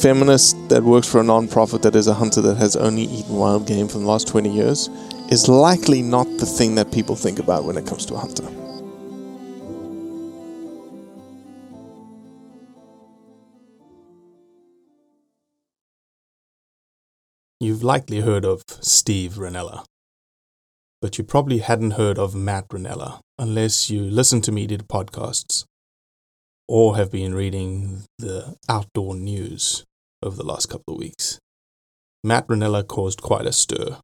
feminist that works for a non-profit that is a hunter that has only eaten wild game for the last 20 years is likely not the thing that people think about when it comes to a hunter. You've likely heard of Steve Rinella, but you probably hadn't heard of Matt Rinella unless you listened to me did podcasts or have been reading the outdoor news over the last couple of weeks. Matt Rinella caused quite a stir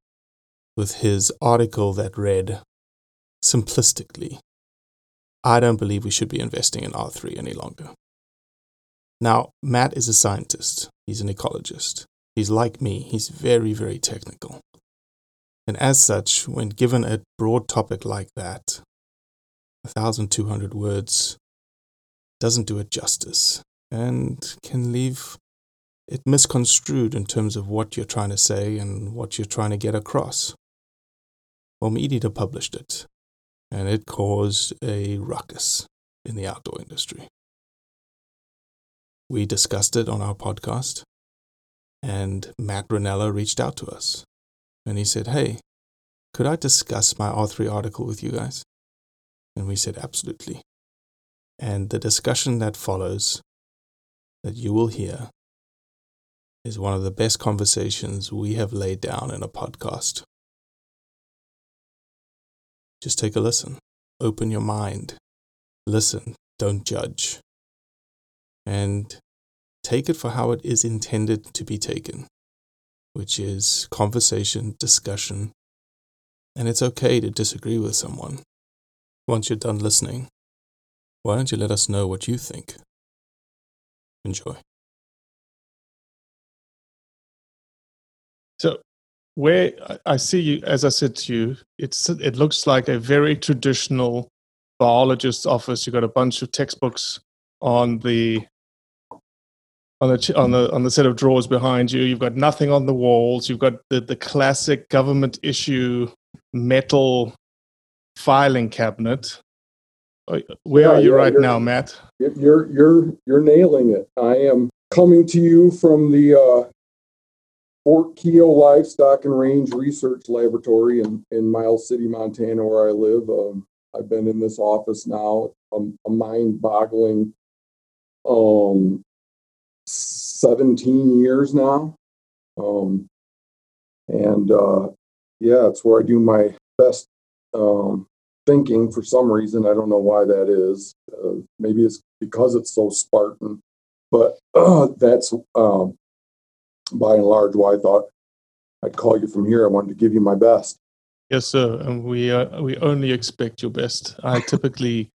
with his article that read, simplistically, I don't believe we should be investing in R3 any longer. Now, Matt is a scientist. He's an ecologist. He's like me, he's very, very technical. And as such, when given a broad topic like that, 1,200 words doesn't do it justice and can leave it misconstrued in terms of what you're trying to say and what you're trying to get across. Well, Meat Eater published it, and it caused a ruckus in the outdoor industry. We discussed it on our podcast. And Matt Rinella reached out to us, and he said, hey, could I discuss my R3 article with you guys? And we said, absolutely. And the discussion that follows, that you will hear, is one of the best conversations we have laid down in a podcast. Just take a listen. Open your mind. Listen. Don't judge. And take it for how it is intended to be taken, which is conversation, discussion, and it's okay to disagree with someone. Once you're done listening, why don't you let us know what you think? Enjoy. So, where I see you, as I said to you, it looks like a very traditional biologist's office. You've got a bunch of textbooks on the set of drawers behind you. You've got nothing on the walls. You've got the classic government issue metal filing cabinet. Where are you right now, Matt? You're nailing it. I am coming to you from the Fort Keogh Livestock and Range Research Laboratory in Miles City, Montana, where I live. I've been in this office now, a mind-boggling 17 years now. And it's where I do my best thinking for some reason. I don't know why that is. Maybe it's because it's so Spartan, but that's by and large why I thought I'd call you from here. I wanted to give you my best. Yes, sir. And we only expect your best. I typically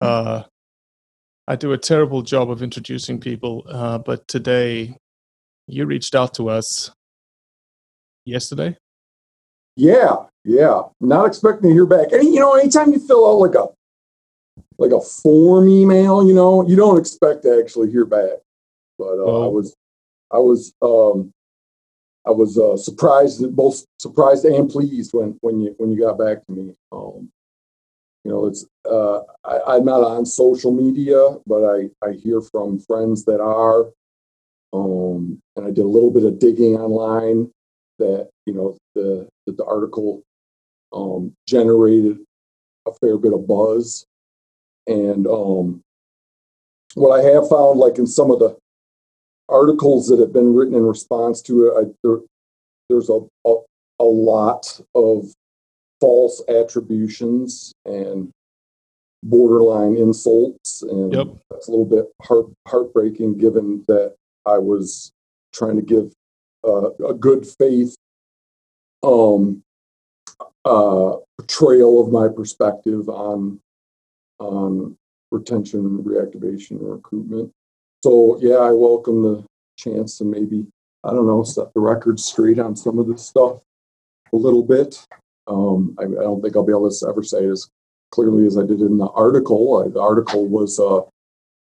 I do a terrible job of introducing people, but today you reached out to us yesterday. Yeah. Not expecting to hear back. And you know, anytime you fill out like a form email, you know, you don't expect to actually hear back. But I was surprised, both surprised and pleased when you got back to me. You know, it's I'm not on social media, but I hear from friends that are, and I did a little bit of digging online that, you know, the article generated a fair bit of buzz. And what I have found, like in some of the articles that have been written in response to it, there's a lot of false attributions and borderline insults, and that's a little bit heartbreaking, given that I was trying to give a good faith portrayal of my perspective on retention, reactivation, and recruitment. So, yeah, I welcome the chance to maybe, I don't know, set the record straight on some of this stuff a little bit. I don't think I'll be able to ever say it as clearly as I did in the article. The article was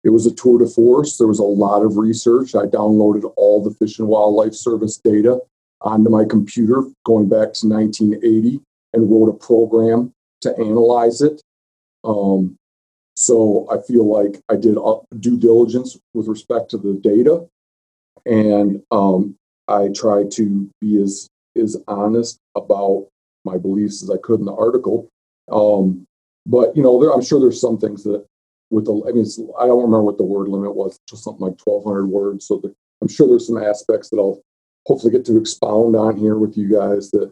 it was a tour de force. There was a lot of research. I downloaded all the Fish and Wildlife Service data onto my computer going back to 1980 and wrote a program to analyze it. So I feel like I did due diligence with respect to the data, and I tried to be as honest about my beliefs as I could in the article. But you know, I'm sure there's some things that I don't remember what the word limit was, just something like 1,200 words. So I'm sure there's some aspects that I'll hopefully get to expound on here with you guys that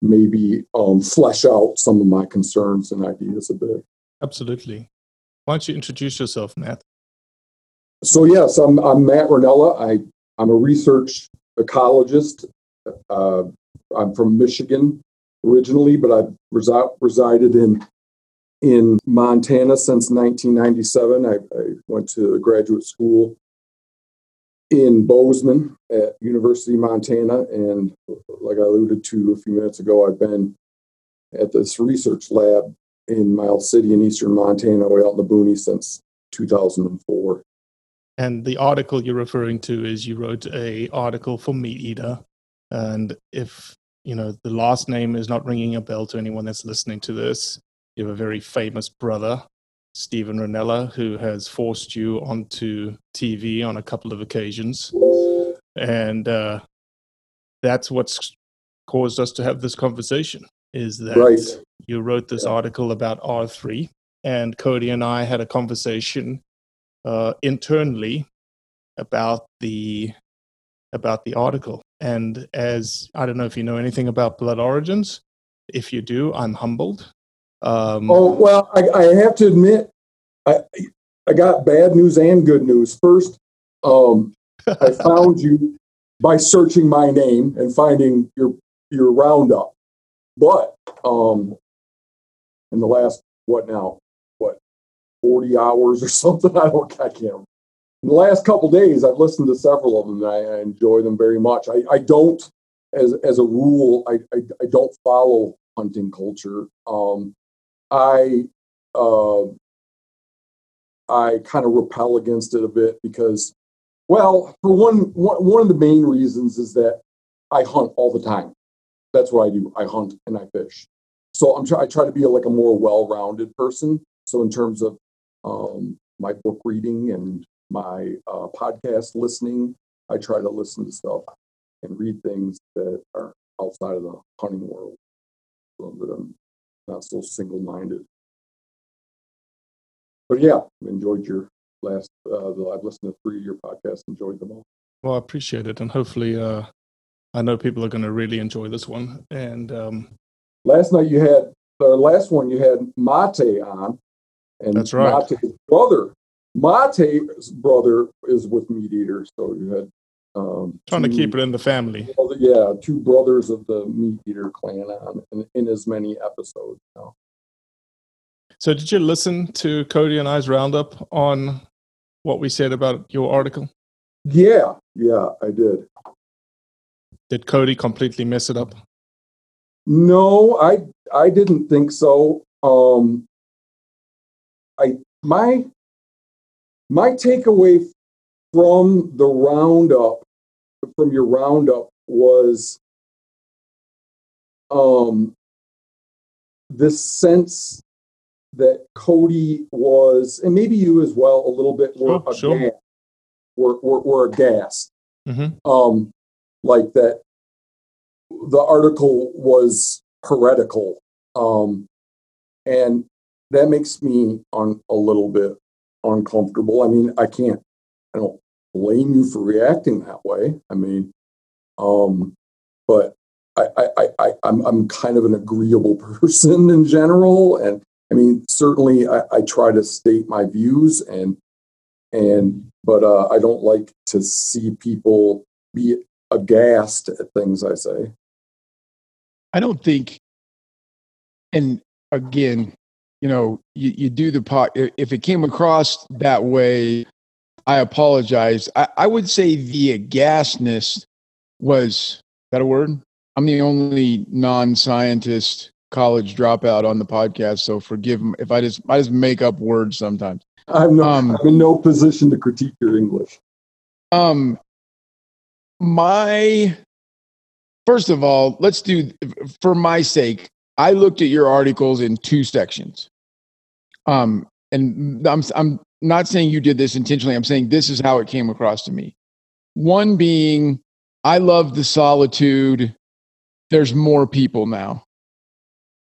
maybe flesh out some of my concerns and ideas a bit. Absolutely. Why don't you introduce yourself, Matt? So yes, I'm Matt Rinella. I'm a research ecologist. I'm from Michigan originally, but I've resided in Montana since 1997. I went to graduate school in Bozeman at University of Montana, and like I alluded to a few minutes ago, I've been at this research lab in Miles City in eastern Montana, way out in the boonies, since 2004. And the article you're referring to is you wrote an article for Meat Eater. And if you know the last name is not ringing a bell to anyone that's listening to this, you have a very famous brother, Steve Rinella, who has forced you onto TV on a couple of occasions. And that's what's caused us to have this conversation, is that you wrote this article about R3, and Cody and I had a conversation internally about the article. And as I don't know if you know anything about Blood Origins. If you do, I'm humbled. I have to admit, I got bad news and good news. First, I found you by searching my name and finding your roundup. But in the last, 40 hours or something? I can't remember. In the last couple of days, I've listened to several of them, and I enjoy them very much. I don't, as a rule, I don't follow hunting culture. I kind of repel against it a bit because, well, for one of the main reasons is that I hunt all the time. That's what I do. I hunt and I fish. So I try to be a more well-rounded person. So in terms of my book reading and my podcast listening, I try to listen to stuff and read things that are outside of the hunting world, so that I'm not so single-minded. But yeah, I've enjoyed your last, I've listened to three of your podcasts, enjoyed them all. Well, I appreciate it. And hopefully, I know people are going to really enjoy this one. And last one you had Mate on. And that's right. Mate's brother is with Meat Eater. So you had trying to keep it in the family. Two brothers of the Meat Eater clan on in as many episodes now. So did you listen to Cody and I's roundup on what we said about your article? Yeah, I did. Did Cody completely mess it up? No, I didn't think so. My takeaway from your roundup was this sense that Cody was, and maybe you as well a little bit, were aghast. Mm-hmm. Like that the article was heretical. And that makes me a little bit uncomfortable. I mean, I don't blame you for reacting that way. I mean, but I'm kind of an agreeable person in general. And I mean, certainly I try to state my views but I don't like to see people be aghast at things I say. I don't think, and again, you do the pot. If it came across that way, I apologize. I would say the aghastness was, that a word? I'm the only non-scientist college dropout on the podcast, so forgive me if I just make up words sometimes. I'm in no position to critique your English. First of all, let's do, for my sake, I looked at your articles in two sections. And I'm not saying you did this intentionally. I'm saying this is how it came across to me. One being, I love the solitude. There's more people now.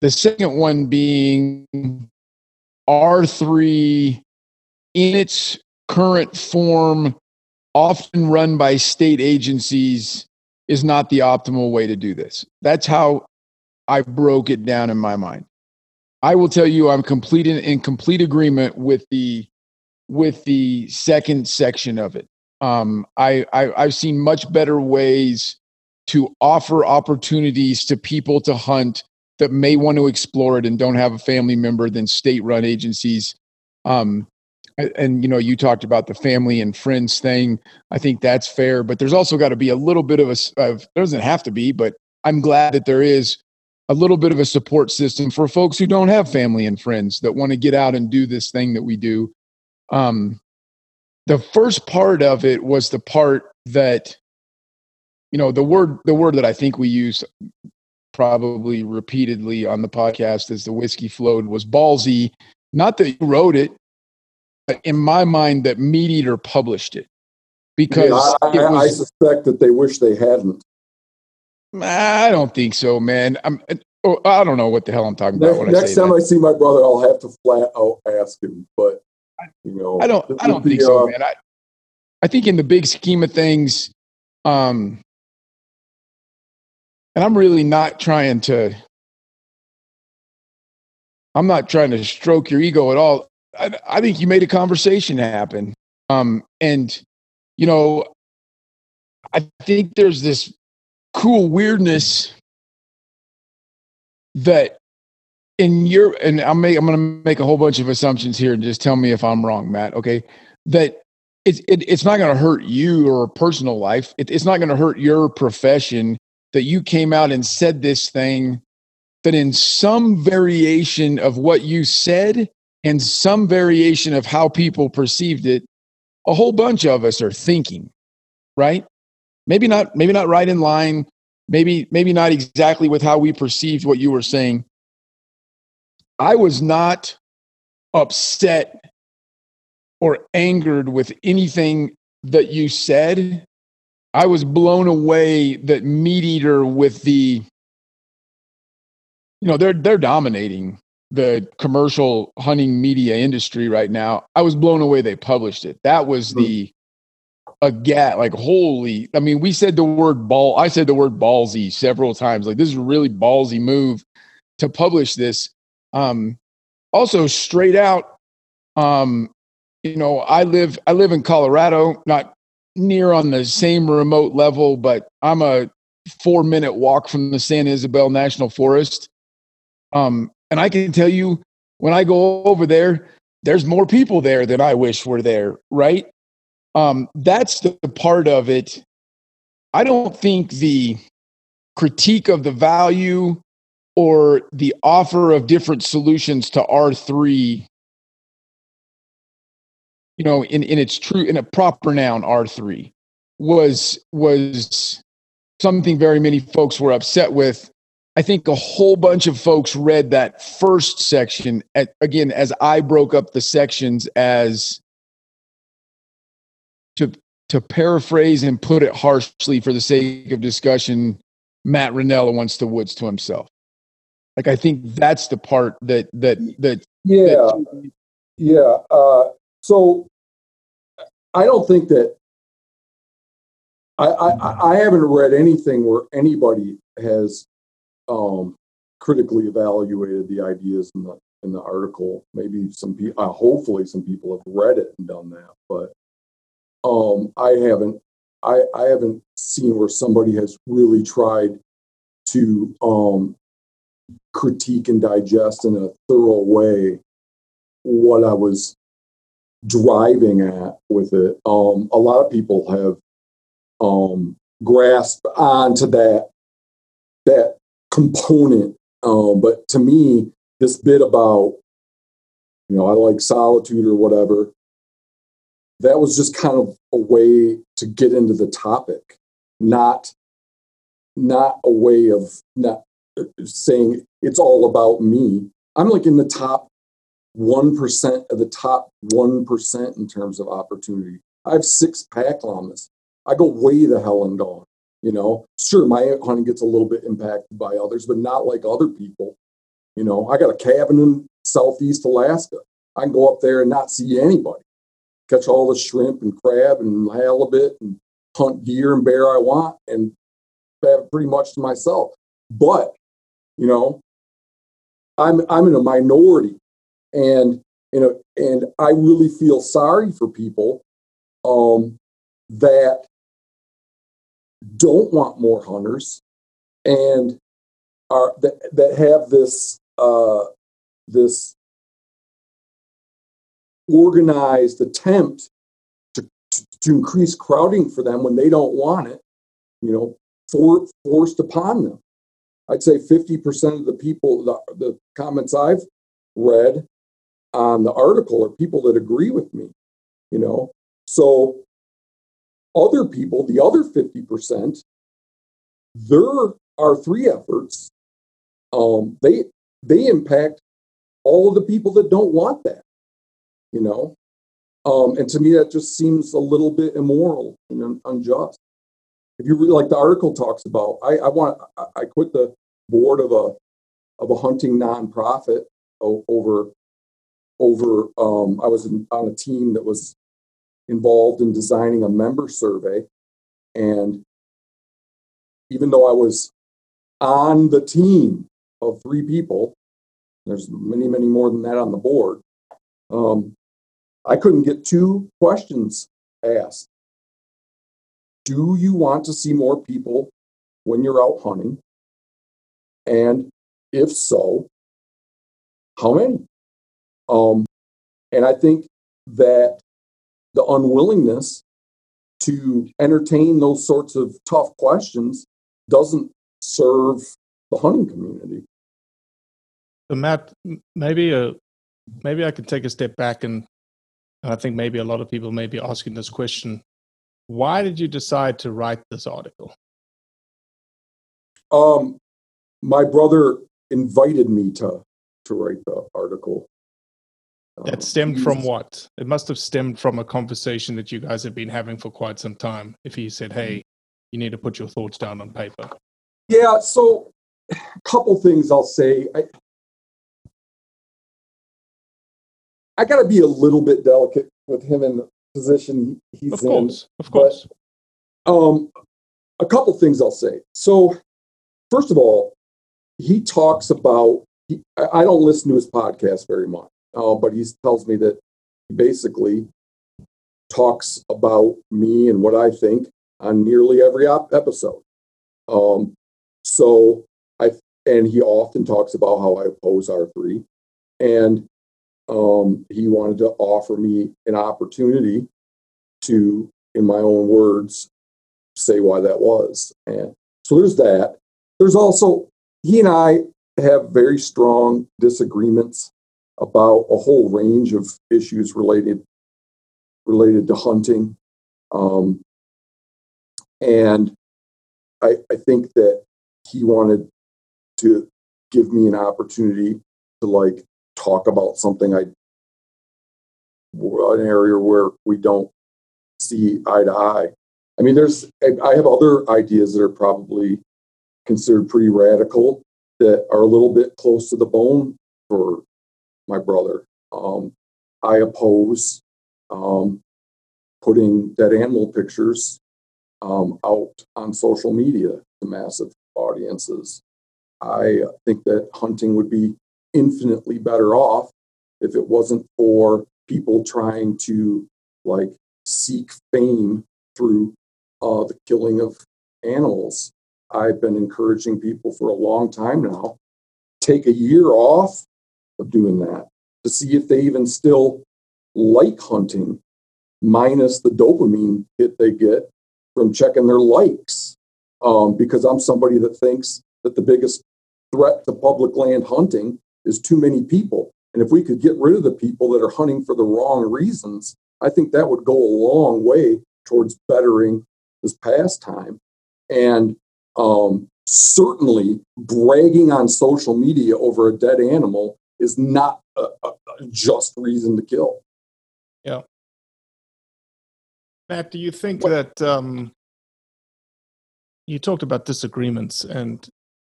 The second one being R3 in its current form, often run by state agencies, is not the optimal way to do this. That's how I broke it down in my mind. I will tell you, I'm in complete agreement with the second section of it. I've seen much better ways to offer opportunities to people to hunt that may want to explore it and don't have a family member than state-run agencies. And, you talked about the family and friends thing. I think that's fair, but there's also got to be a little bit of there doesn't have to be, but I'm glad that there is a little bit of a support system for folks who don't have family and friends that want to get out and do this thing that we do. The first part of it was the part that, the word that I think we used probably repeatedly on the podcast as the whiskey flowed was ballsy. Not that you wrote it, in my mind, that Meat Eater published it, because I suspect that they wish they hadn't. I don't think so, man. I don't know what the hell I'm talking about. Next time I see my brother, I'll have to flat out ask him. But I don't think so, man. I think in the big scheme of things, and I'm really not trying to. I'm not trying to stroke your ego at all. I think you made a conversation happen. I think there's this cool weirdness that I'm going to make a whole bunch of assumptions here, and just tell me if I'm wrong, Matt. Okay. That it's not going to hurt you or personal life. It's not going to hurt your profession that you came out and said this thing that in some variation of what you said, and some variation of how people perceived it, a whole bunch of us are thinking, right? Maybe not right in line, maybe not exactly with how we perceived what you were saying. I was not upset or angered with anything that you said. I was blown away that Meat Eater, with the, you know, they're dominating the commercial hunting media industry right now. I was blown away they published it. That was the agat, like, holy. I mean, we said the word ball. I said the word ballsy several times. Like, this is a really ballsy move to publish this. Also, straight out, you know, I live in Colorado, not near on the same remote level, but I'm a 4-minute walk from the San Isabel National Forest. And I can tell you, when I go over there, there's more people there than I wish were there, right? That's the part of it. I don't think the critique of the value or the offer of different solutions to R3, you know, in its true, in a proper noun, R3, was something very many folks were upset with. I think a whole bunch of folks read that first section, again, as I broke up the sections, as, to paraphrase and put it harshly for the sake of discussion, Matt Rinella wants the woods to himself. Like, I think that's the part that yeah. So I don't think that I haven't read anything where anybody has critically evaluated the ideas in the article. Maybe some people, hopefully some people have read it and done that, but I haven't seen where somebody has really tried to critique and digest in a thorough way what I was driving at with it. A lot of people have grasped onto that component, but to me, this bit about, you know, I like solitude or whatever, that was just kind of a way to get into the topic, not a way of not saying it's all about me. I'm like in the top 1% of the top 1% in terms of opportunity. I have 6 pack llamas. I go way the hell and gone, you know. Sure, my hunting gets a little bit impacted by others, but not like other people. You know, I got a cabin in Southeast Alaska. I can go up there and not see anybody. Catch all the shrimp and crab and halibut and hunt deer and bear I want and have it pretty much to myself. But, you know, I'm in a minority, and and I really feel sorry for people that don't want more hunters and are that have this this organized attempt to increase crowding for them when they don't want it, you know, forced upon them. I'd say 50% of the people, the comments I've read on the article, are people that agree with me, you know. So other people, the other 50%, their R3 efforts, they impact all of the people that don't want that, you know. And to me, that just seems a little bit immoral and unjust. If you really, like the article talks about, I quit the board of a hunting nonprofit over. I was on a team that was involved in designing a member survey, and even though I was on the team of 3 people, there's many, many more than that on the board. I couldn't get 2 questions asked. Do you want to see more people when you're out hunting? And if so, how many? And I think that the unwillingness to entertain those sorts of tough questions doesn't serve the hunting community. So Matt, maybe I could take a step back, and I think maybe a lot of people may be asking this question. Why did you decide to write this article? My brother invited me to write the article. That stemmed from what? It must have stemmed from a conversation that you guys have been having for quite some time. If he said, hey, you need to put your thoughts down on paper? Yeah, so a couple things I'll say. I got to be a little bit delicate with him in the position he's in. Of course. But, a couple things I'll say. So, first of all, he talks about, I don't listen to his podcast very much, but he tells me that he basically talks about me and what I think on nearly every episode. And he often talks about how I oppose R3, and he wanted to offer me an opportunity to, in my own words, say why that was. And so there's that. There's also, he and I have very strong disagreements about a whole range of issues related to hunting. And I think that he wanted to give me an opportunity to like talk about something, an area where we don't see eye to eye. I mean, I have other ideas that are probably considered pretty radical that are a little bit close to the bone for my brother. I oppose putting dead animal pictures out on social media to massive audiences. I think that hunting would be infinitely better off if it wasn't for people trying to like seek fame through the killing of animals. I've been encouraging people for a long time now, take a year off of doing that to see if they even still like hunting, minus the dopamine hit they get from checking their likes. Because I'm somebody that thinks that the biggest threat to public land hunting is too many people. And if we could get rid of the people that are hunting for the wrong reasons, I think that would go a long way towards bettering this pastime. And certainly bragging on social media over a dead animal is not a just reason to kill. Yeah. Matt, do you think that you talked about disagreements, and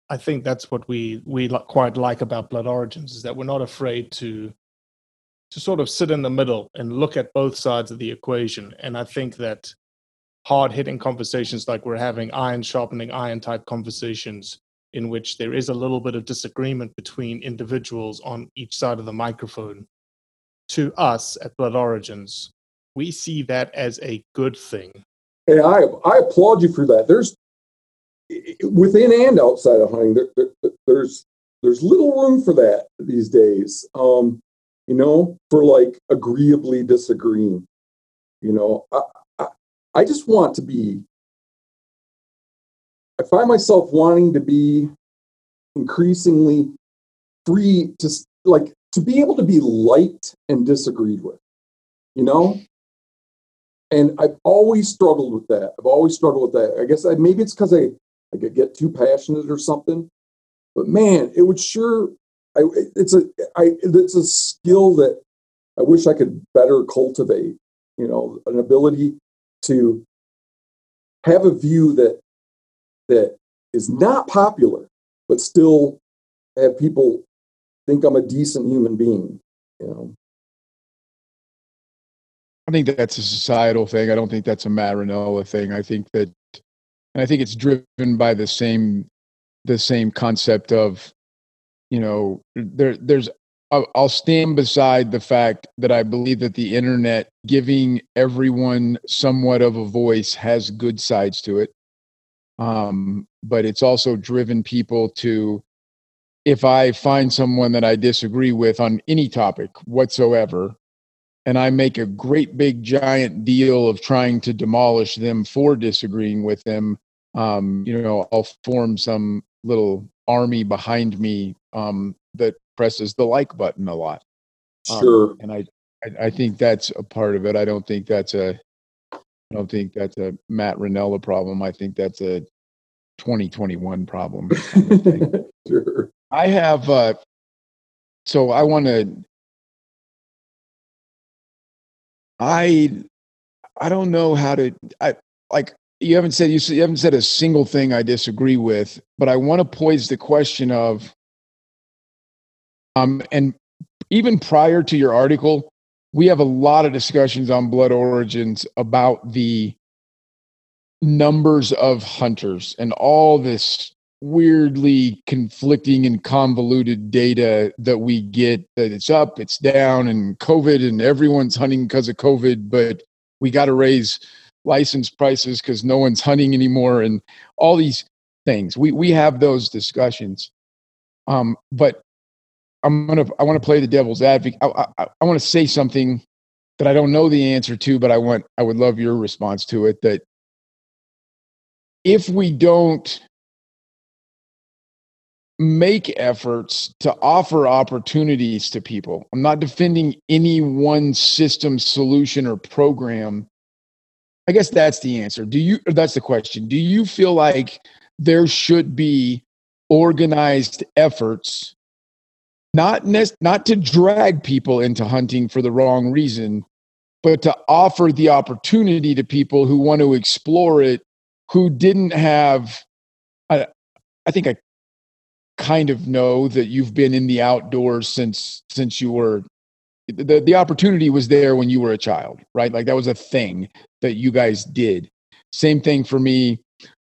I think that's what we quite like about Blood Origins, is that we're not afraid to sort of sit in the middle and look at both sides of the equation. And I think that hard-hitting conversations like we're having, iron-sharpening iron-type conversations in which there is a little bit of disagreement between individuals on each side of the microphone, to us at Blood Origins, we see that as a good thing. Hey, I applaud you for that. There's, within and outside of hunting, there's little room for that these days, for like agreeably disagreeing. I just want to be, I find myself wanting to be increasingly free to be able to be liked and disagreed with, And I've always struggled with that. I guess maybe it's because I could get too passionate or something, but man, it would sure, it's a skill that I wish I could better cultivate, an ability to have a view that is not popular, but still have people think I'm a decent human being. I think that's a societal thing. I don't think that's a Matt Rinella thing. I think it's driven by the same concept of, I'll stand beside the fact that I believe that the internet, giving everyone somewhat of a voice, has good sides to it. But it's also driven people to, if I find someone that I disagree with on any topic whatsoever, and I make a great big giant deal of trying to demolish them for disagreeing with them, I'll form some little army behind me that presses the like button a lot. Sure. And I think that's a part of it. I don't think that's a Matt Rinella problem. I think that's a 2021 problem. Kind of thing. Sure. I have. I don't know how to. I like. You haven't said a single thing I disagree with, but I want to poise the question of, and even prior to your article, we have a lot of discussions on Blood Origins about the numbers of hunters and all this weirdly conflicting and convoluted data that we get, that it's up, it's down, and COVID, and everyone's hunting because of COVID, but we got to raise license prices because no one's hunting anymore, and all these things. We have those discussions. But I want to play the devil's advocate. I want to say something that I don't know the answer to, but I would love your response to it, that if we don't make efforts to offer opportunities to people, I'm not defending any one system, solution, or program. I guess that's the answer. That's the question. Do you feel like there should be organized efforts, not to drag people into hunting for the wrong reason, but to offer the opportunity to people who want to explore it, who didn't have, I think I kind of know that you've been in the outdoors since you were, the opportunity was there when you were a child, right? Like that was a thing that you guys did. Same thing for me,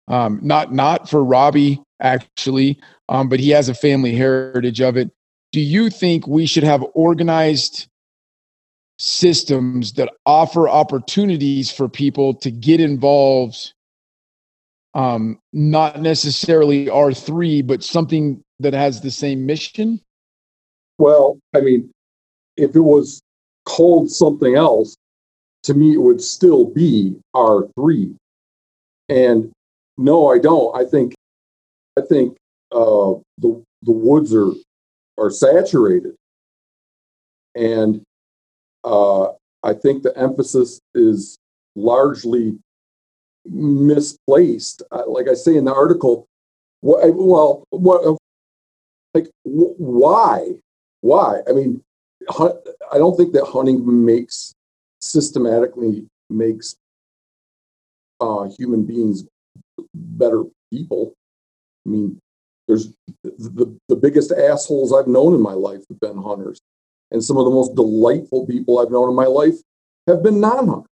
not for Robbie actually, but he has a family heritage of it. Do you think we should have organized systems that offer opportunities for people to get involved? Not necessarily R3, but something that has the same mission? Well, I mean, if it was called something else, to me, it would still be R3. And no, I don't. I think the woods are saturated. And I think the emphasis is largely misplaced. Like I say in the article, why? I mean, I don't think that hunting systematically makes human beings better people. I mean, there's the biggest assholes I've known in my life have been hunters, and some of the most delightful people I've known in my life have been non-hunters.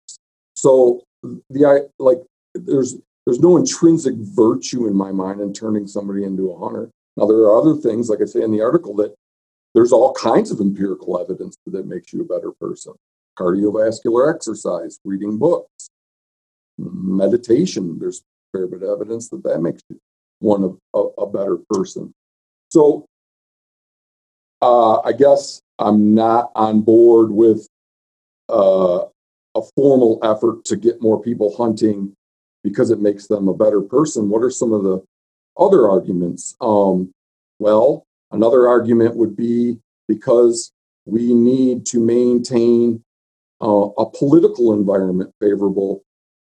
So there's no intrinsic virtue in my mind in turning somebody into a hunter. Now, there are other things, like I say in the article, that there's all kinds of empirical evidence that makes you a better person. Cardiovascular exercise, reading books, meditation. There's a fair bit of evidence that makes you one of a better person. So I guess I'm not on board with a formal effort to get more people hunting because it makes them a better person. What are some of the other arguments? Well, another argument would be because we need to maintain a political environment favorable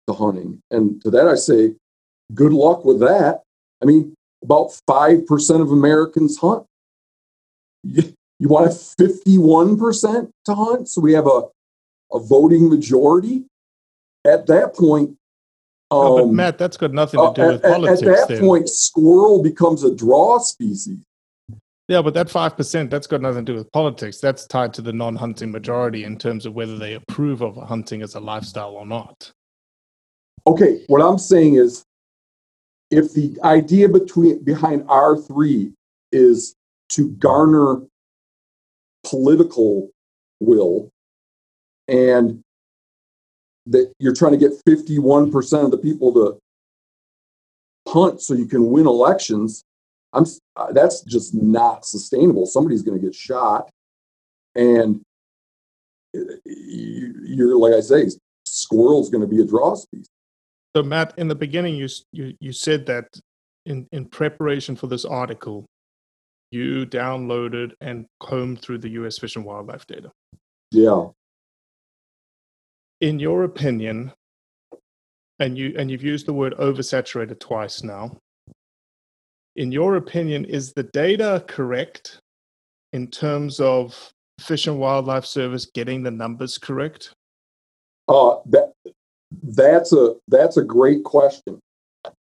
to hunting. And to that I say, good luck with that. I mean, about 5% of Americans hunt. You want 51% to hunt? So we have a voting majority at that point. No, but Matt, that's got nothing to do with politics. At that point, squirrel becomes a draw species. Yeah, but that 5%, that's got nothing to do with politics. That's tied to the non-hunting majority in terms of whether they approve of hunting as a lifestyle or not. Okay, what I'm saying is, if the idea behind R3 is to garner political will, and that you're trying to get 51% of the people to hunt so you can win elections, that's just not sustainable. Somebody's going to get shot, and you're, like I say, squirrel's going to be a draw species. So, Matt, in the beginning, you said that in preparation for this article, you downloaded and combed through the U.S. Fish and Wildlife data. Yeah. In your opinion, and you've used the word oversaturated twice now, in your opinion, is the data correct in terms of Fish and Wildlife Service getting the numbers correct? That's a great question.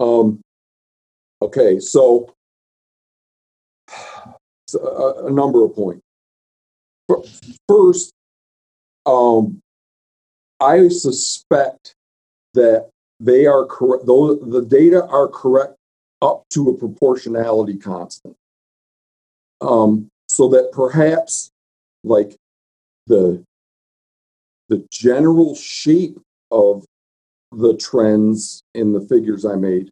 Okay, so a number of points. First, I suspect that they are correct. The data are correct up to a proportionality constant. So that perhaps, like the general shape of the trends in the figures I made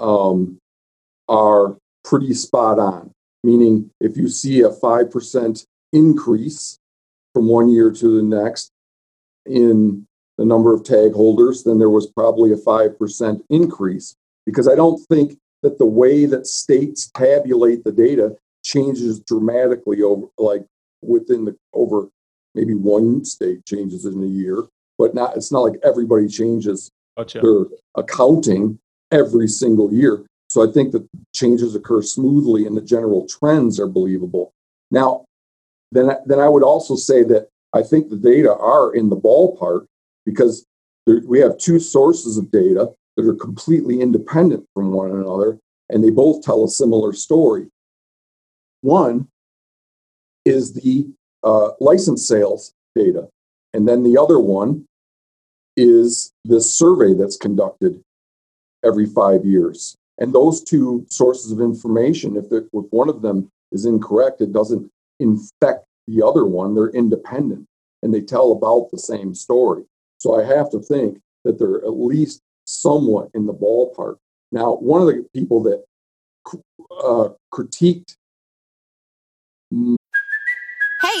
are pretty spot on. Meaning, if you see a 5% increase from one year to the next in the number of tag holders, then there was probably a 5% increase, because I don't think that the way that states tabulate the data changes dramatically over, like within the, over maybe one state changes in a year, but not, it's not like everybody changes Gotcha. Their accounting every single year. So I think that changes occur smoothly and the general trends are believable. Now, then I would also say that I think the data are in the ballpark, because there, we have two sources of data that are completely independent from one another, and they both tell a similar story. One is the license sales data, and then the other one is this survey that's conducted every 5 years. And those two sources of information, if one of them is incorrect, it doesn't infect the other one. They're independent, and they tell about the same story. So I have to think that they're at least somewhat in the ballpark. Now, one of the people that critiqued. Hey,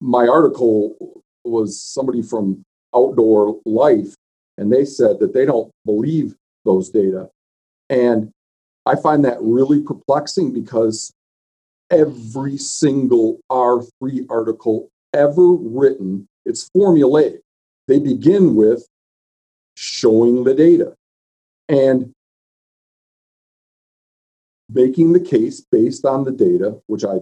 My article was somebody from Outdoor Life, and they said that they don't believe those data. And I find that really perplexing, because every single R3 article ever written, it's formulaic. They begin with showing the data and making the case based on the data, which I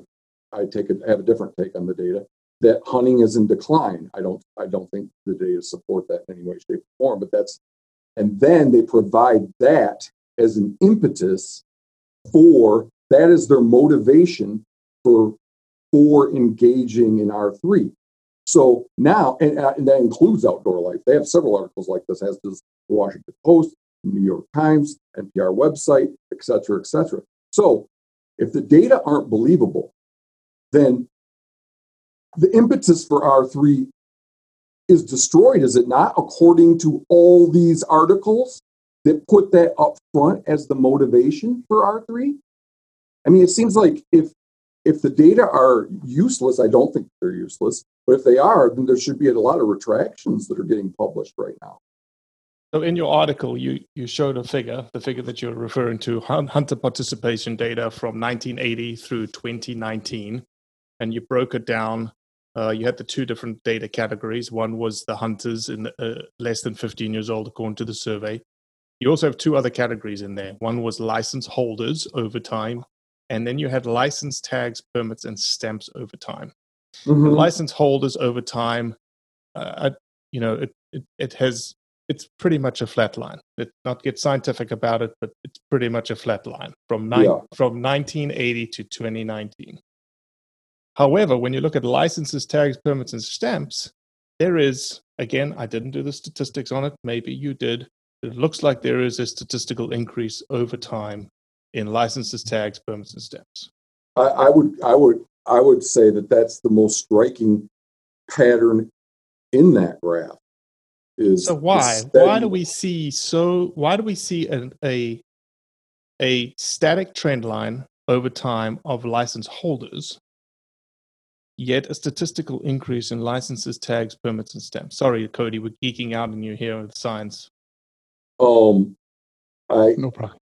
have a different take on the data, that hunting is in decline. I don't think the data support that in any way, shape, or form, and then they provide that as an impetus for, that is their motivation for engaging in R3. So now, and that includes Outdoor Life. They have several articles like this, as does the Washington Post, New York Times, NPR website, et cetera, et cetera. So if the data aren't believable, then the impetus for R3 is destroyed, is it not, according to all these articles that put that up front as the motivation for R3? I mean, it seems like if the data are useless, I don't think they're useless, but if they are, then there should be a lot of retractions that are getting published right now. So in your article, you showed a figure, the figure that you're referring to, hunter participation data from 1980 through 2019. And you broke it down. You had the two different data categories. One was the hunters in less than 15 years old, according to the survey. You also have two other categories in there. One was license holders over time, and then you had license tags, permits, and stamps over time. Mm-hmm. The license holders over time, it's pretty much a flat line. Let's not get scientific about it, but it's pretty much a flat line from 1980 to 2019. However, when you look at licenses, tags, permits, and stamps, there is, again, I didn't do the statistics on it. Maybe you did. It looks like there is a statistical increase over time in licenses, tags, permits, and stamps. I would say that that's the most striking pattern in that graph. Why do we see a static trend line over time of license holders? Yet a statistical increase in licenses, tags, permits, and stamps. Sorry, Cody, we're geeking out on you here with science. No problem.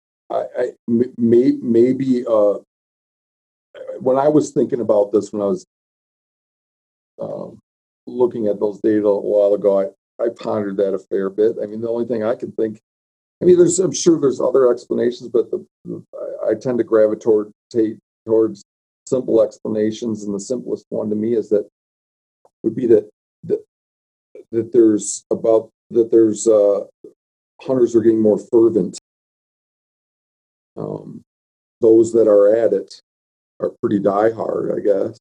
Maybe when I was thinking about this, when I was looking at those data a while ago, I pondered that a fair bit. I mean, the only thing I can think, I'm sure there's other explanations, but I tend to gravitate towards simple explanations, and the simplest one to me is that hunters are getting more fervent. Those that are at it are pretty diehard, I guess.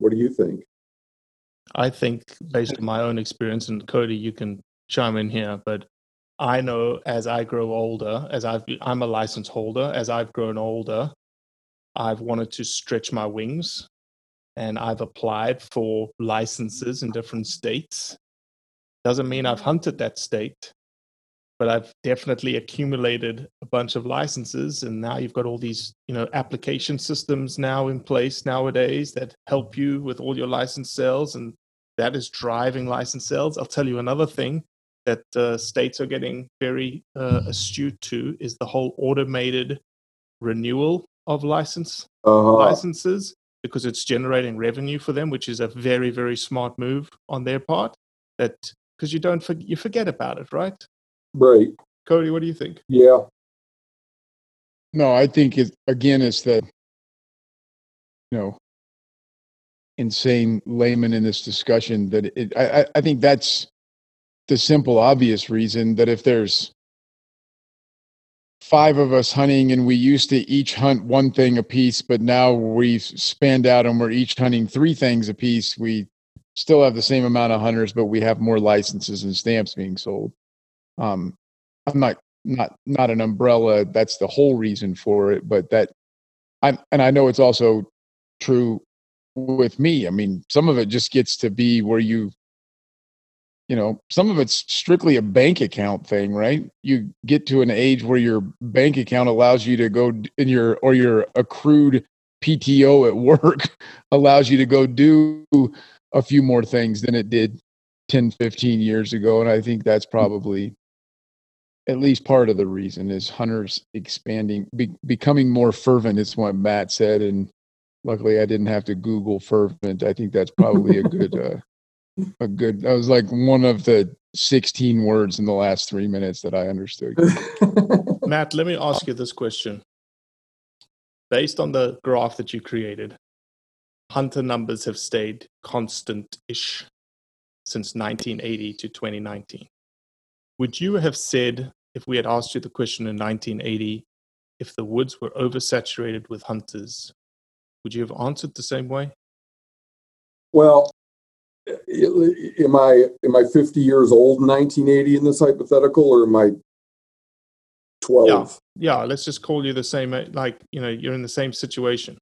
What do you think? I think, based on my own experience, and Cody, you can chime in here, but I know as I grow older, I'm a license holder, as I've grown older, I've wanted to stretch my wings, and I've applied for licenses in different states. Doesn't mean I've hunted that state, but I've definitely accumulated a bunch of licenses. And now you've got all these, application systems now in place nowadays that help you with all your license sales, and that is driving license sales. I'll tell you another thing that states are getting very astute to is the whole automated renewal of licenses, because it's generating revenue for them, which is a very, very smart move on their part. That because you forget about it, right? Right. Cody, what do you think? Yeah. No, I think it's that, insane layman in this discussion that I think that's the simple, obvious reason that if there's 5 of us hunting and we used to each hunt one thing a piece, but now we've spanned out and we're each hunting 3 things a piece, we still have the same amount of hunters, but we have more licenses and stamps being sold. I'm not an umbrella. That's the whole reason for it, but I know it's also true with me. I mean, some of it just gets to be where some of it's strictly a bank account thing, right? You get to an age where your bank account allows you to go in your accrued PTO at work allows you to go do a few more things than it did 10, 15 years ago. And I think that's probably at least part of the reason is hunters expanding, becoming more fervent. It's what Matt said. And luckily I didn't have to Google fervent. I think that's probably a good, that was like one of the 16 words in the last 3 minutes that I understood. Matt, let me ask you this question. Based on the graph that you created, hunter numbers have stayed constant-ish since 1980 to 2019. Would you have said, if we had asked you the question in 1980, if the woods were oversaturated with hunters, would you have answered the same way? Well, am I 50 years old in 1980 in this hypothetical, or am I 12? Yeah, let's just call you the same, you're in the same situation.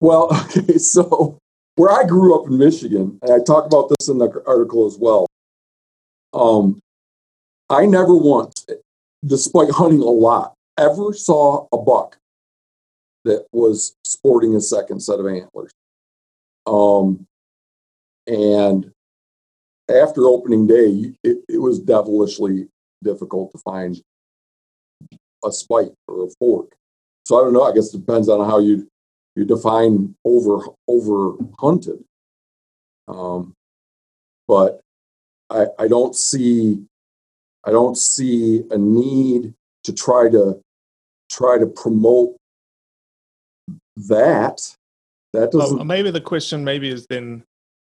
Well, okay, so where I grew up in Michigan, and I talk about this in the article as well, I never once, despite hunting a lot, ever saw a buck that was sporting a second set of antlers. And after opening day, it was devilishly difficult to find a spike or a fork. So I don't know. I guess it depends on how you define over hunted. But I don't see a need to try to promote that. That doesn't. Oh, maybe the question is then.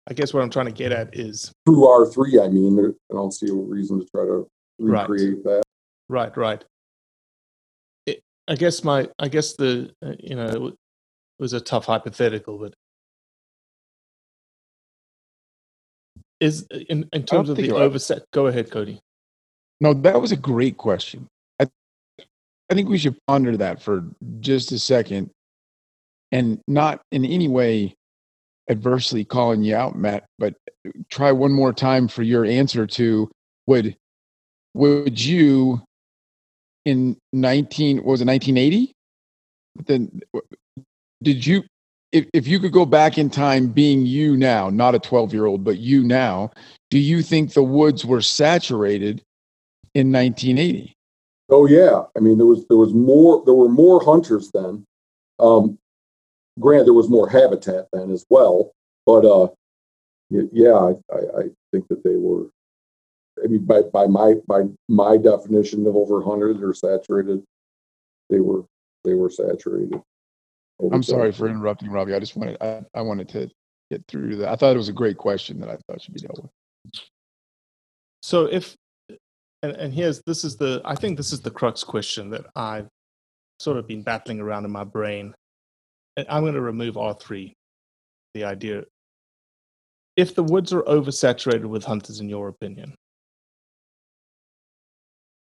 I guess what I'm trying to get at is through R3. I mean, I don't see a reason to try to recreate that. Right. It was a tough hypothetical, but is in terms of the overset. Go ahead, Cody. No, that was a great question. I think we should ponder that for just a second, and not in any way adversely calling you out, Matt, but try one more time for your answer to would you in 1980? Then did you, if you could go back in time being you now, not a 12-year-old, but you now, do you think the woods were saturated in 1980. Oh yeah, I mean there were more hunters then. Granted, there was more habitat then as well, but yeah, I think that they were. I mean, by my definition of overhunted or saturated, they were saturated. I'm sorry for interrupting, Robbie. I just wanted I wanted to get through that. I thought it was a great question that I thought should be dealt with. So if and here's this is the I think this is the crux question that I've sort of been battling around in my brain, and I'm going to remove R3, the idea. If the woods are oversaturated with hunters, in your opinion,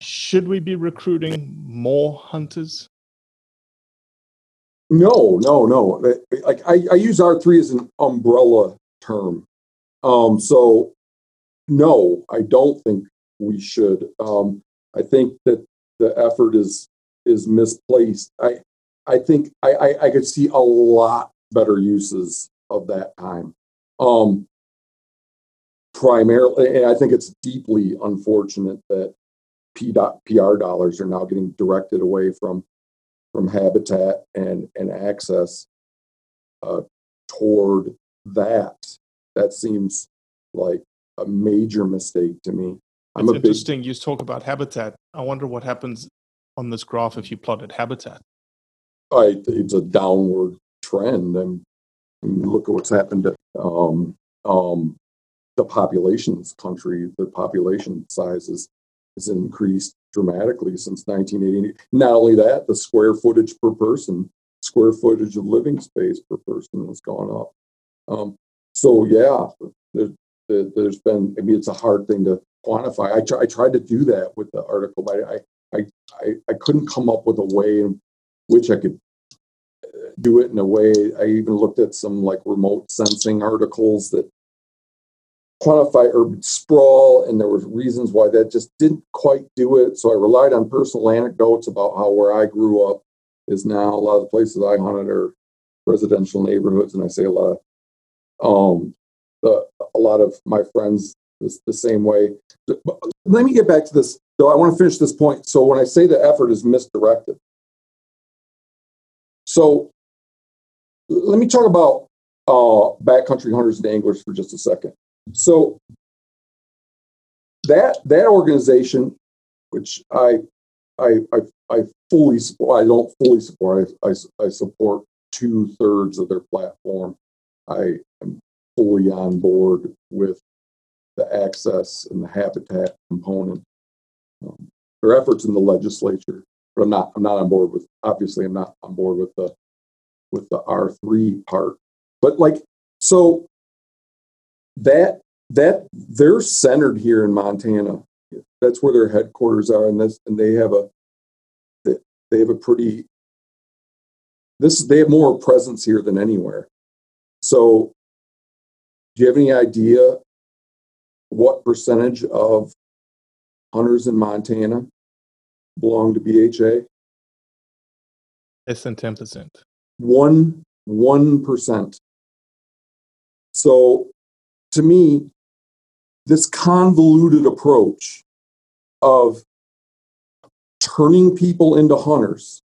should we be recruiting more hunters? No. Like I use R3 as an umbrella term. So no, I don't think we should. I think that the effort is misplaced. I think I could see a lot better uses of that time. Primarily, and I think it's deeply unfortunate that PR dollars are now getting directed away from habitat and access toward that. That seems like a major mistake to me. It's interesting. You talk about habitat. I wonder what happens on this graph if you plotted habitat. It's a downward trend. And look at what's happened to the population's country. The population sizes has increased dramatically since 1980. Not only that, the square footage of living space per person has gone up. So yeah, there's been. I mean, it's a hard thing to quantify. I tried to do that with the article, but I couldn't come up with a way in which I could do it in a way. I even looked at some like remote sensing articles that quantify urban sprawl, and there were reasons why that just didn't quite do it. So I relied on personal anecdotes about how where I grew up is now a lot of the places I hunted are residential neighborhoods, and I say a lot of my friends the same way. But let me get back to this, though. I want to finish this point. So when I say the effort is misdirected, so let me talk about backcountry hunters and anglers for just a second. So that organization, which I fully support, I don't fully support. I support 2/3 of their platform. I am fully on board with the access and the habitat component. Their efforts in the legislature, but I'm not on board with. Obviously, I'm not on board with the R3 part. But like so. That they're centered here in Montana. That's where their headquarters are, and they have more presence here than anywhere. So, do you have any idea what percentage of hunters in Montana belong to BHA? Less than 10%. 1%. So. To me, this convoluted approach of turning people into hunters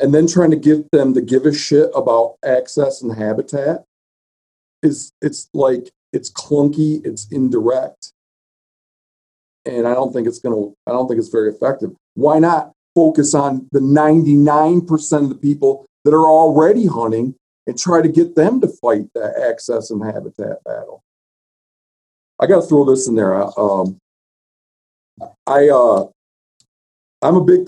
and then trying to get them to give a shit about access and habitat it's clunky, it's indirect, and I don't think it's very effective. Why not focus on the 99% of the people that are already hunting and try to get them to fight that access and habitat battle? I got to throw this in there. I'm a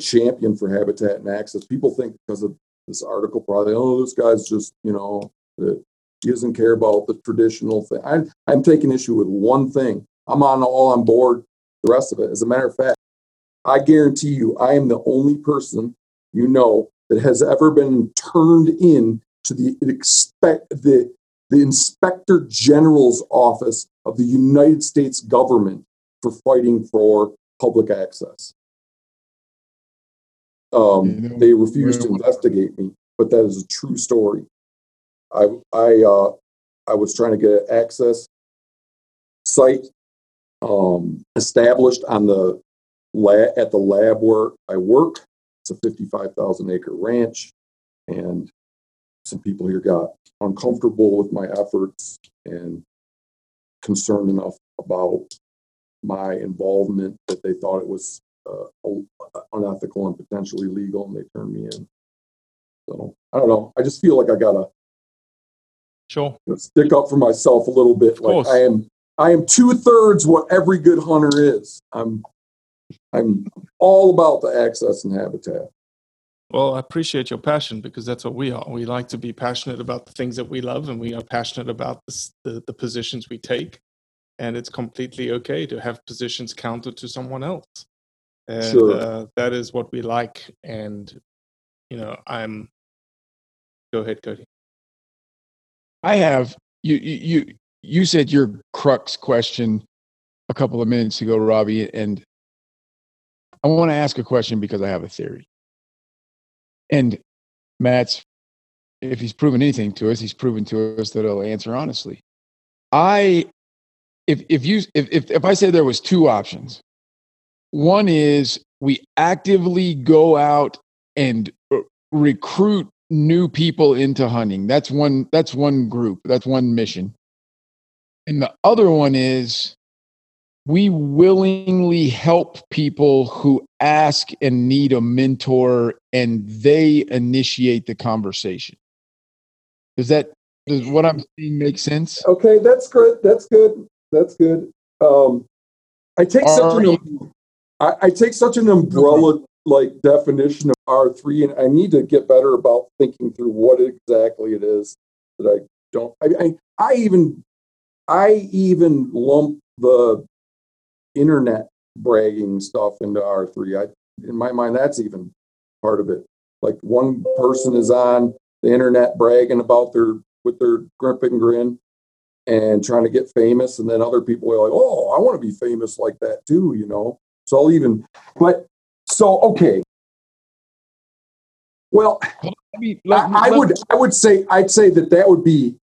champion for habitat and access. People think because of this article, probably, this guy's just, he doesn't care about the traditional thing. I'm taking issue with one thing. I'm all on board. The rest of it, as a matter of fact, I guarantee you, I am the only person that has ever been turned in to the Inspector General's office of the United States government for fighting for public access. They refused to investigate me, but that is a true story. I was trying to get an access site established on the at the lab where I work. It's a 55,000 acre ranch, and some people here got uncomfortable with my efforts and concerned enough about my involvement that they thought it was unethical and potentially legal, and they turned me in. So I don't know. I just feel like I gotta stick up for myself a little bit. Like I am 2/3 what every good hunter is. I'm all about the access and habitat. Well, I appreciate your passion, because that's what we are. We like to be passionate about the things that we love, and we are passionate about the positions we take. And it's completely okay to have positions counter to someone else. And that is what we like. And, you know, go ahead, Cody. I have, you said your crux question a couple of minutes ago, Robbie, and I want to ask a question because I have a theory. And Matt's, if he's proven anything to us, he's proven to us that he'll answer honestly. If I said there was two options, one is we actively go out and recruit new people into hunting. That's one group. That's one mission. And the other one is we willingly help people who ask and need a mentor, and they initiate the conversation. Does what I'm saying make sense? Okay, that's good. That's good. I take such an umbrella like definition of R3, and I need to get better about thinking through what exactly it is that I don't. I even lump the internet bragging stuff into R3. In my mind, that's even part of it. Like one person is on the internet bragging about their grip and grin and trying to get famous, and then other people are like, oh, I want to be famous like that too, you know. So okay. Well, I'd say that'd be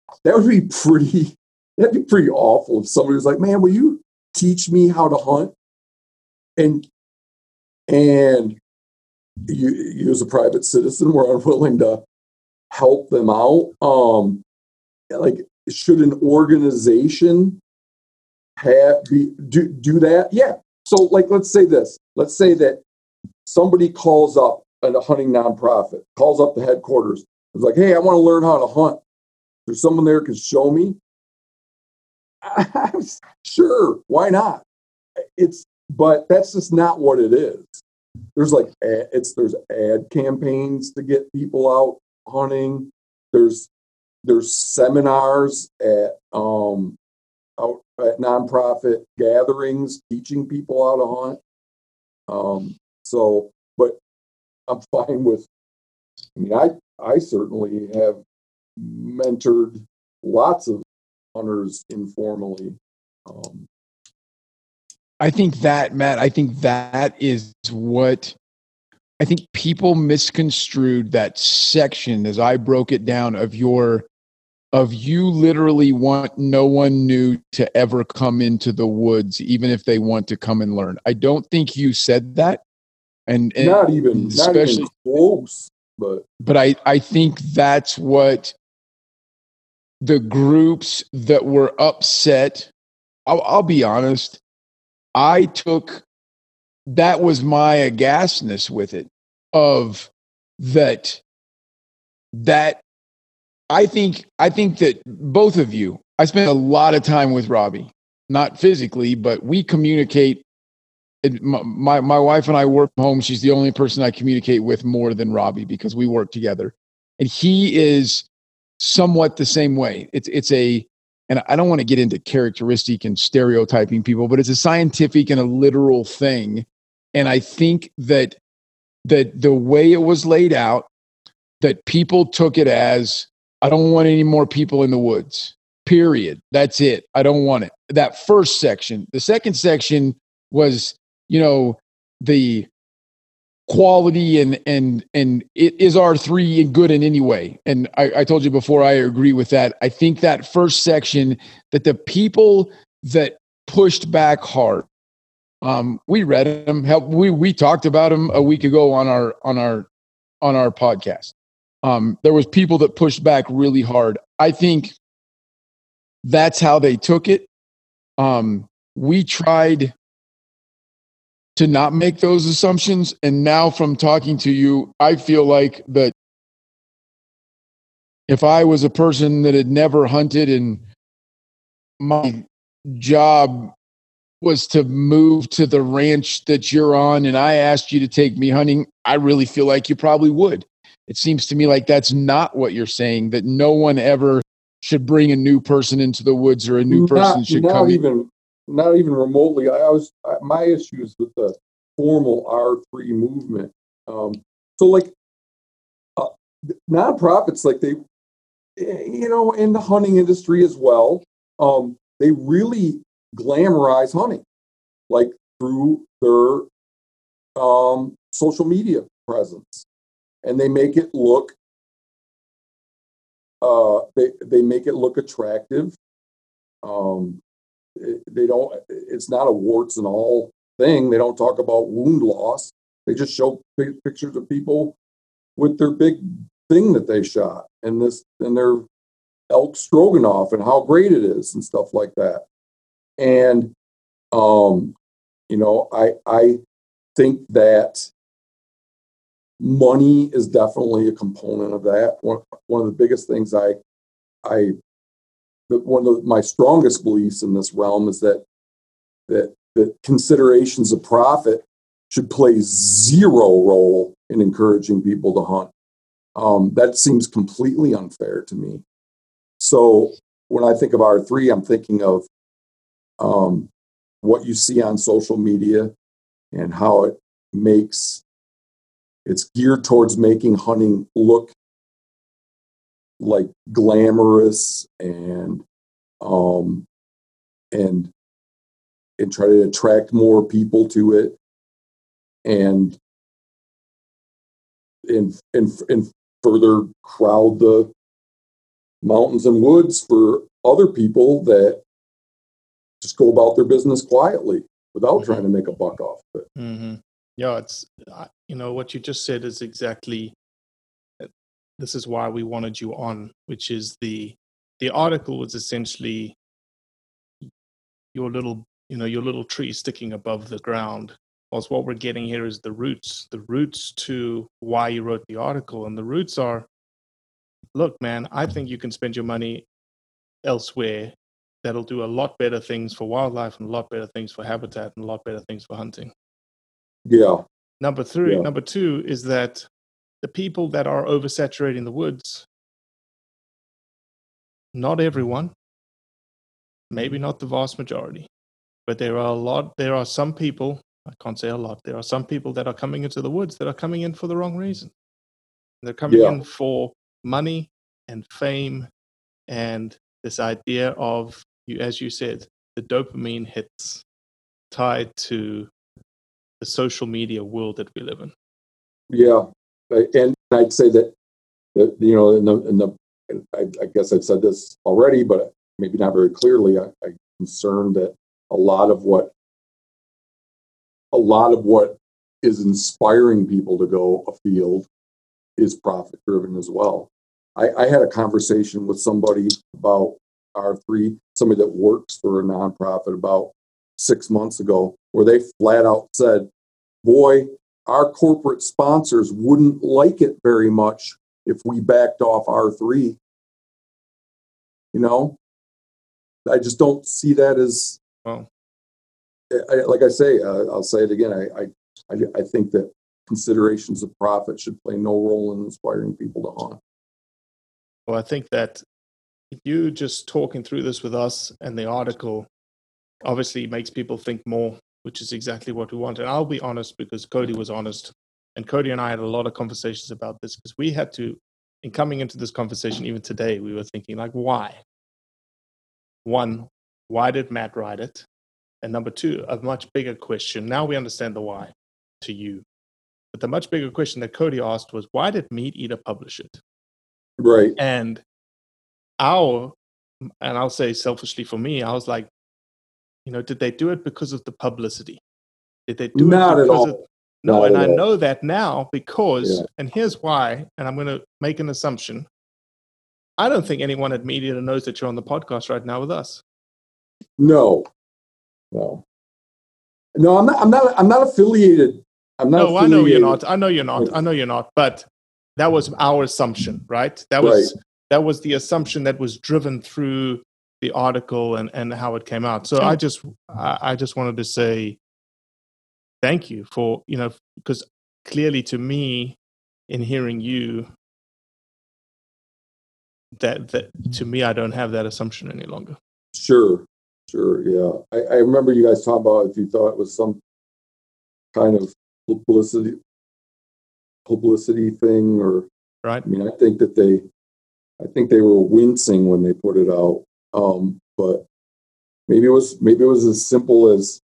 pretty awful if somebody was like, man, will you teach me how to hunt? And you as a private citizen were unwilling to help them out. Should an organization do that? Yeah. So let's say this. Let's say that somebody calls up a hunting nonprofit, calls up the headquarters. It's like, hey, I want to learn how to hunt. There's someone there who can show me. Sure, why not? But that's just not what it is. There's ad campaigns to get people out hunting. There's seminars at nonprofit gatherings teaching people how to hunt. But I'm fine with. I mean, I certainly have mentored lots of hunters informally. I think that, Matt, is what I think people misconstrued that section as I broke it down of you literally want no one new to ever come into the woods, even if they want to come and learn. I don't think you said that. And not even close, but I think that's what the groups that were upset. I'll be honest. That was my aghastness with it, of that I think that both of you, I spent a lot of time with Robbie, not physically, but we communicate. My wife and I work from home. She's the only person I communicate with more than Robbie, because we work together. And he is somewhat the same way. And I don't want to get into characteristic and stereotyping people, but it's a scientific and a literal thing. And I think that the way it was laid out, that people took it as, I don't want any more people in the woods, period. That's it. I don't want it. That first section. The second section was, you know, the quality and it is R3 good in any way. And I told you before, I agree with that. I think that first section, that the people that pushed back hard. We read them. We talked about them a week ago on our podcast. There was people that pushed back really hard. I think that's how they took it. We tried to not make those assumptions. And now from talking to you, I feel like that if I was a person that had never hunted and my job was to move to the ranch that you're on and I asked you to take me hunting, I really feel like you probably would. It seems to me like that's not what you're saying, that no one ever should bring a new person into the woods or a new person should come in. Not even remotely. My issue is with the formal R3 movement. So nonprofits, like in the hunting industry as well, they really glamorize hunting, like through their social media presence, and they make it look attractive. They don't. It's not a warts and all thing. They don't talk about wound loss. They just show pictures of people with their big thing that they shot and their elk stroganoff and how great it is and stuff like that. And I think that money is definitely a component of that. One of the biggest things one of my strongest beliefs in this realm is that considerations of profit should play zero role in encouraging people to hunt. That seems completely unfair to me. So when I think of R3, I'm thinking of what you see on social media and how it's geared towards making hunting look like glamorous and try to attract more people to it and further crowd the mountains and woods for other people that just go about their business quietly without trying to make a buck off of it. Mm-hmm. Yeah, it's what you just said is exactly. This is why we wanted you on, which is the article was essentially your little tree sticking above the ground. Whilst what we're getting here is the roots to why you wrote the article. And the roots are, look, man, I think you can spend your money elsewhere that'll do a lot better things for wildlife and a lot better things for habitat and a lot better things for hunting. Yeah. Number two is that the people that are oversaturating the woods, not everyone, maybe not the vast majority, but there are some people that are coming into the woods that are coming in for the wrong reason. They're coming in for money and fame and this idea of, as you said, the dopamine hits tied to the social media world that we live in. Yeah. And I'd say that I guess I've said this already, but maybe not very clearly. I'm concerned that a lot of what is inspiring people to go afield is profit-driven as well. I had a conversation with somebody about R3, somebody that works for a nonprofit, about 6 months ago, where they flat out said, "Boy, our corporate sponsors wouldn't like it very much if we backed off R3. I just don't see that as, like I say, I'll say it again. I think that considerations of profit should play no role in inspiring people to hunt." Well, I think that you just talking through this with us and the article obviously makes people think more, which is exactly what we want. And I'll be honest, because Cody was honest. And Cody and I had a lot of conversations about this, because we had to, in coming into this conversation, even today, we were thinking, like, why? One, why did Matt write it? And number two, a much bigger question. Now we understand the why to you. But the much bigger question that Cody asked was, why did Meat Eater publish it? Right. And I'll say selfishly for me, I was like, You know, did they do it because of the publicity? Did they do Not it because at all. Of No, Not and I all. Know that now because, and here's why, and I'm going to make an assumption. I don't think anyone at Meat Eater knows that you're on the podcast right now with us. No, I'm not affiliated. I'm not. No, affiliated. I know you're not. But that was our assumption, right? That was the assumption that was driven through the article and how it came out. So I just wanted to say thank you for, you know, because clearly to me, in hearing you, that to me I don't have that assumption any longer. Sure. Yeah. I remember you guys talking about if you thought it was some kind of publicity thing or right. I mean, I think they were wincing when they put it out. But maybe it was as simple as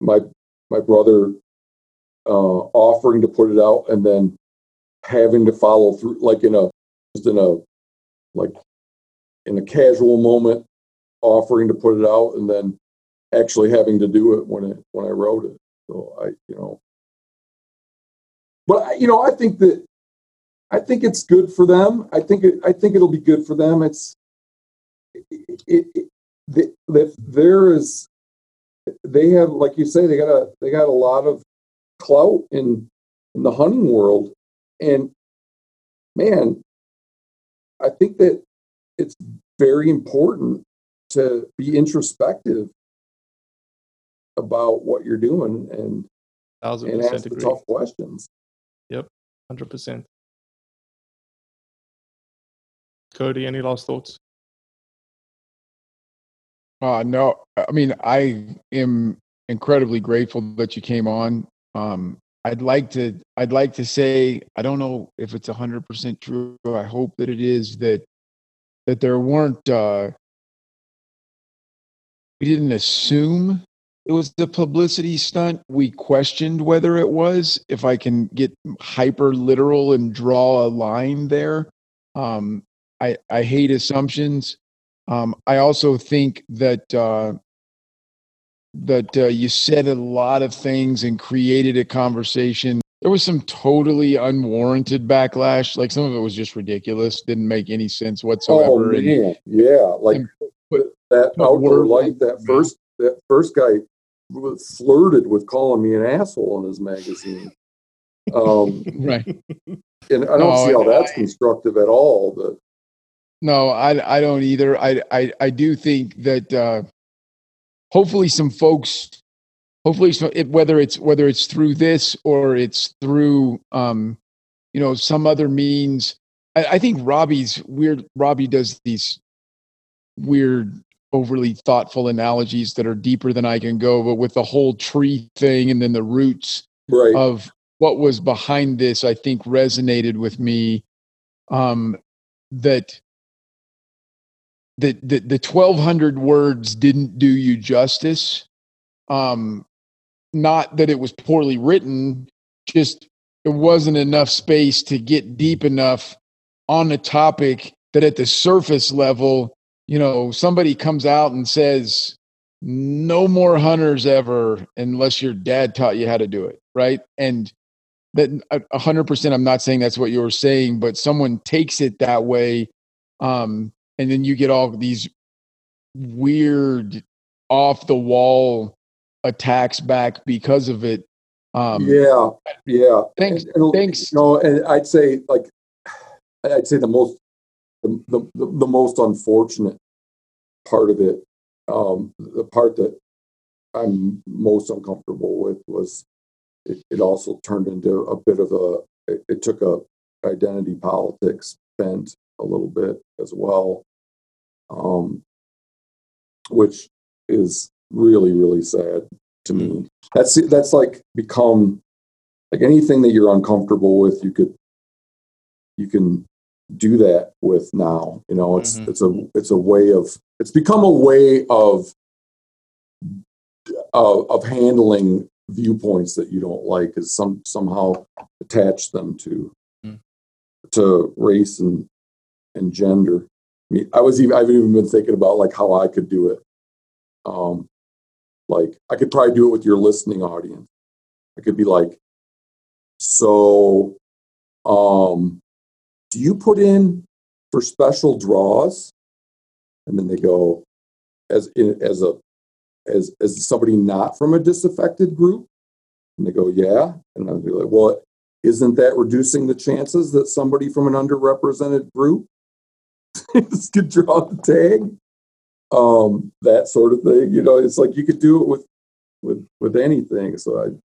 my brother offering to put it out and then having to follow through, like in a casual moment, offering to put it out and then actually having to do it when I wrote it. So I think it's good for them. I think it'll be good for them. They have, like you say, they got a lot of clout in the hunting world, and man, I think that it's very important to be introspective about what you're doing and ask the tough questions. Yep, 100%. Cody, any last thoughts? No, I mean, I am incredibly grateful that you came on. I'd like to say, I don't know if it's 100% true. I hope that it is that there weren't. We didn't assume it was the publicity stunt. We questioned whether it was. If I can get hyper literal and draw a line there, I hate assumptions. I also think that you said a lot of things and created a conversation. There was some totally unwarranted backlash. Like some of it was just ridiculous, didn't make any sense whatsoever. Oh, man. And, that Outdoor Life, that first guy flirted with calling me an asshole in his magazine. Right. And I don't see how that's constructive at all. But no, I don't either. I do think that hopefully some folks, whether it's through this or it's through some other means. I think Robbie does these weird, overly thoughtful analogies that are deeper than I can go, but with the whole tree thing and then the roots of what was behind this, I think resonated with me. That the 1,200 words didn't do you justice. Not that it was poorly written, just it wasn't enough space to get deep enough on the topic that at the surface level, you know, somebody comes out and says, no more hunters ever, unless your dad taught you how to do it. Right. And that 100%, I'm not saying that's what you were saying, but someone takes it that way. And then you get all these weird off the wall attacks back because of it. Thanks. Thanks. No, and I'd say the most unfortunate part of it, the part that I'm most uncomfortable with was it also turned into a bit of it took a identity politics bent a little bit as well, which is really, really sad to me. That's like become like anything that you're uncomfortable with, you can do that with now. You know, it's mm-hmm. it's a way of, it's become a way of handling viewpoints that you don't like, is somehow attach them to race and gender. I mean, I've even been thinking about like how I could do it. Like, I could probably do it with your listening audience. I could be like, so do you put in for special draws? And then they go, as somebody not from a disaffected group? And they go, yeah. And I'll be like, well, isn't that reducing the chances that somebody from an underrepresented group could draw the tag? That sort of thing. You know, it's like you could do it with anything. So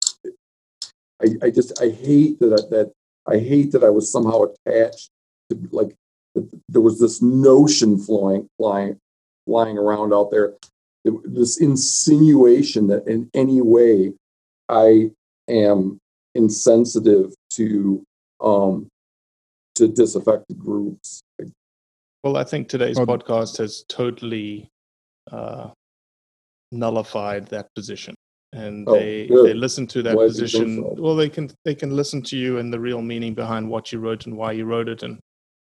I just hate that I was somehow attached to, like, there was this notion flying around out there, this insinuation that in any way I am insensitive to disaffected groups. Well, I think today's podcast has totally nullified that position, and they listen to that position. Well, they can listen to you and the real meaning behind what you wrote and why you wrote it.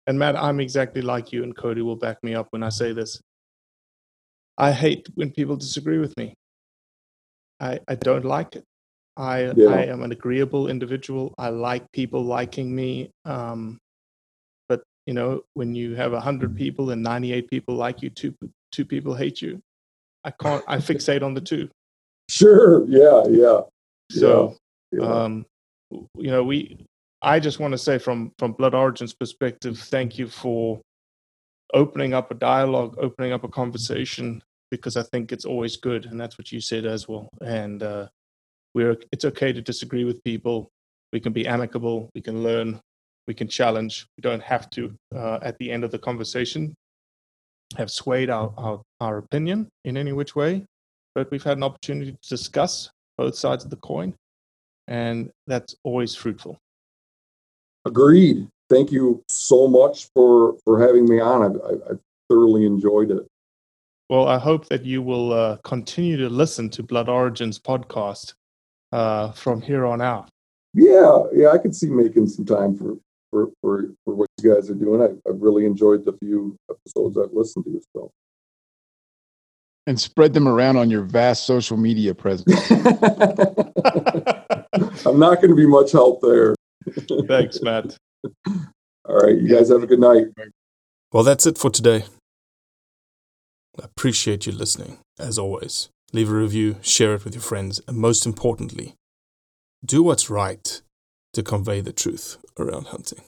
And Matt, I'm exactly like you, and Cody will back me up when I say this. I hate when people disagree with me. I don't like it. I am an agreeable individual. I like people liking me. But, you know, when you have 100 people and 98 people like you, two people hate you, I fixate on the two. Sure. Yeah. So, you know, I just want to say from Blood Origins' perspective, thank you for opening up a dialogue, opening up a conversation, because I think it's always good. And that's what you said as well. And it's okay to disagree with people. We can be amicable. We can learn. We can challenge. We don't have to, at the end of the conversation, have swayed our opinion in any which way. But we've had an opportunity to discuss both sides of the coin. And that's always fruitful. Agreed. Thank you so much for having me on. I thoroughly enjoyed it. Well, I hope that you will continue to listen to Blood Origins podcast from here on out. Yeah, I can see making some time for what you guys are doing. I've really enjoyed the few episodes I've listened to. So. And spread them around on your vast social media presence. I'm not going to be much help there. Thanks, Matt. All right, you guys have a good night. Well, that's it for today. I appreciate you listening, as always. Leave a review, share it with your friends, and most importantly, do what's right to convey the truth around hunting.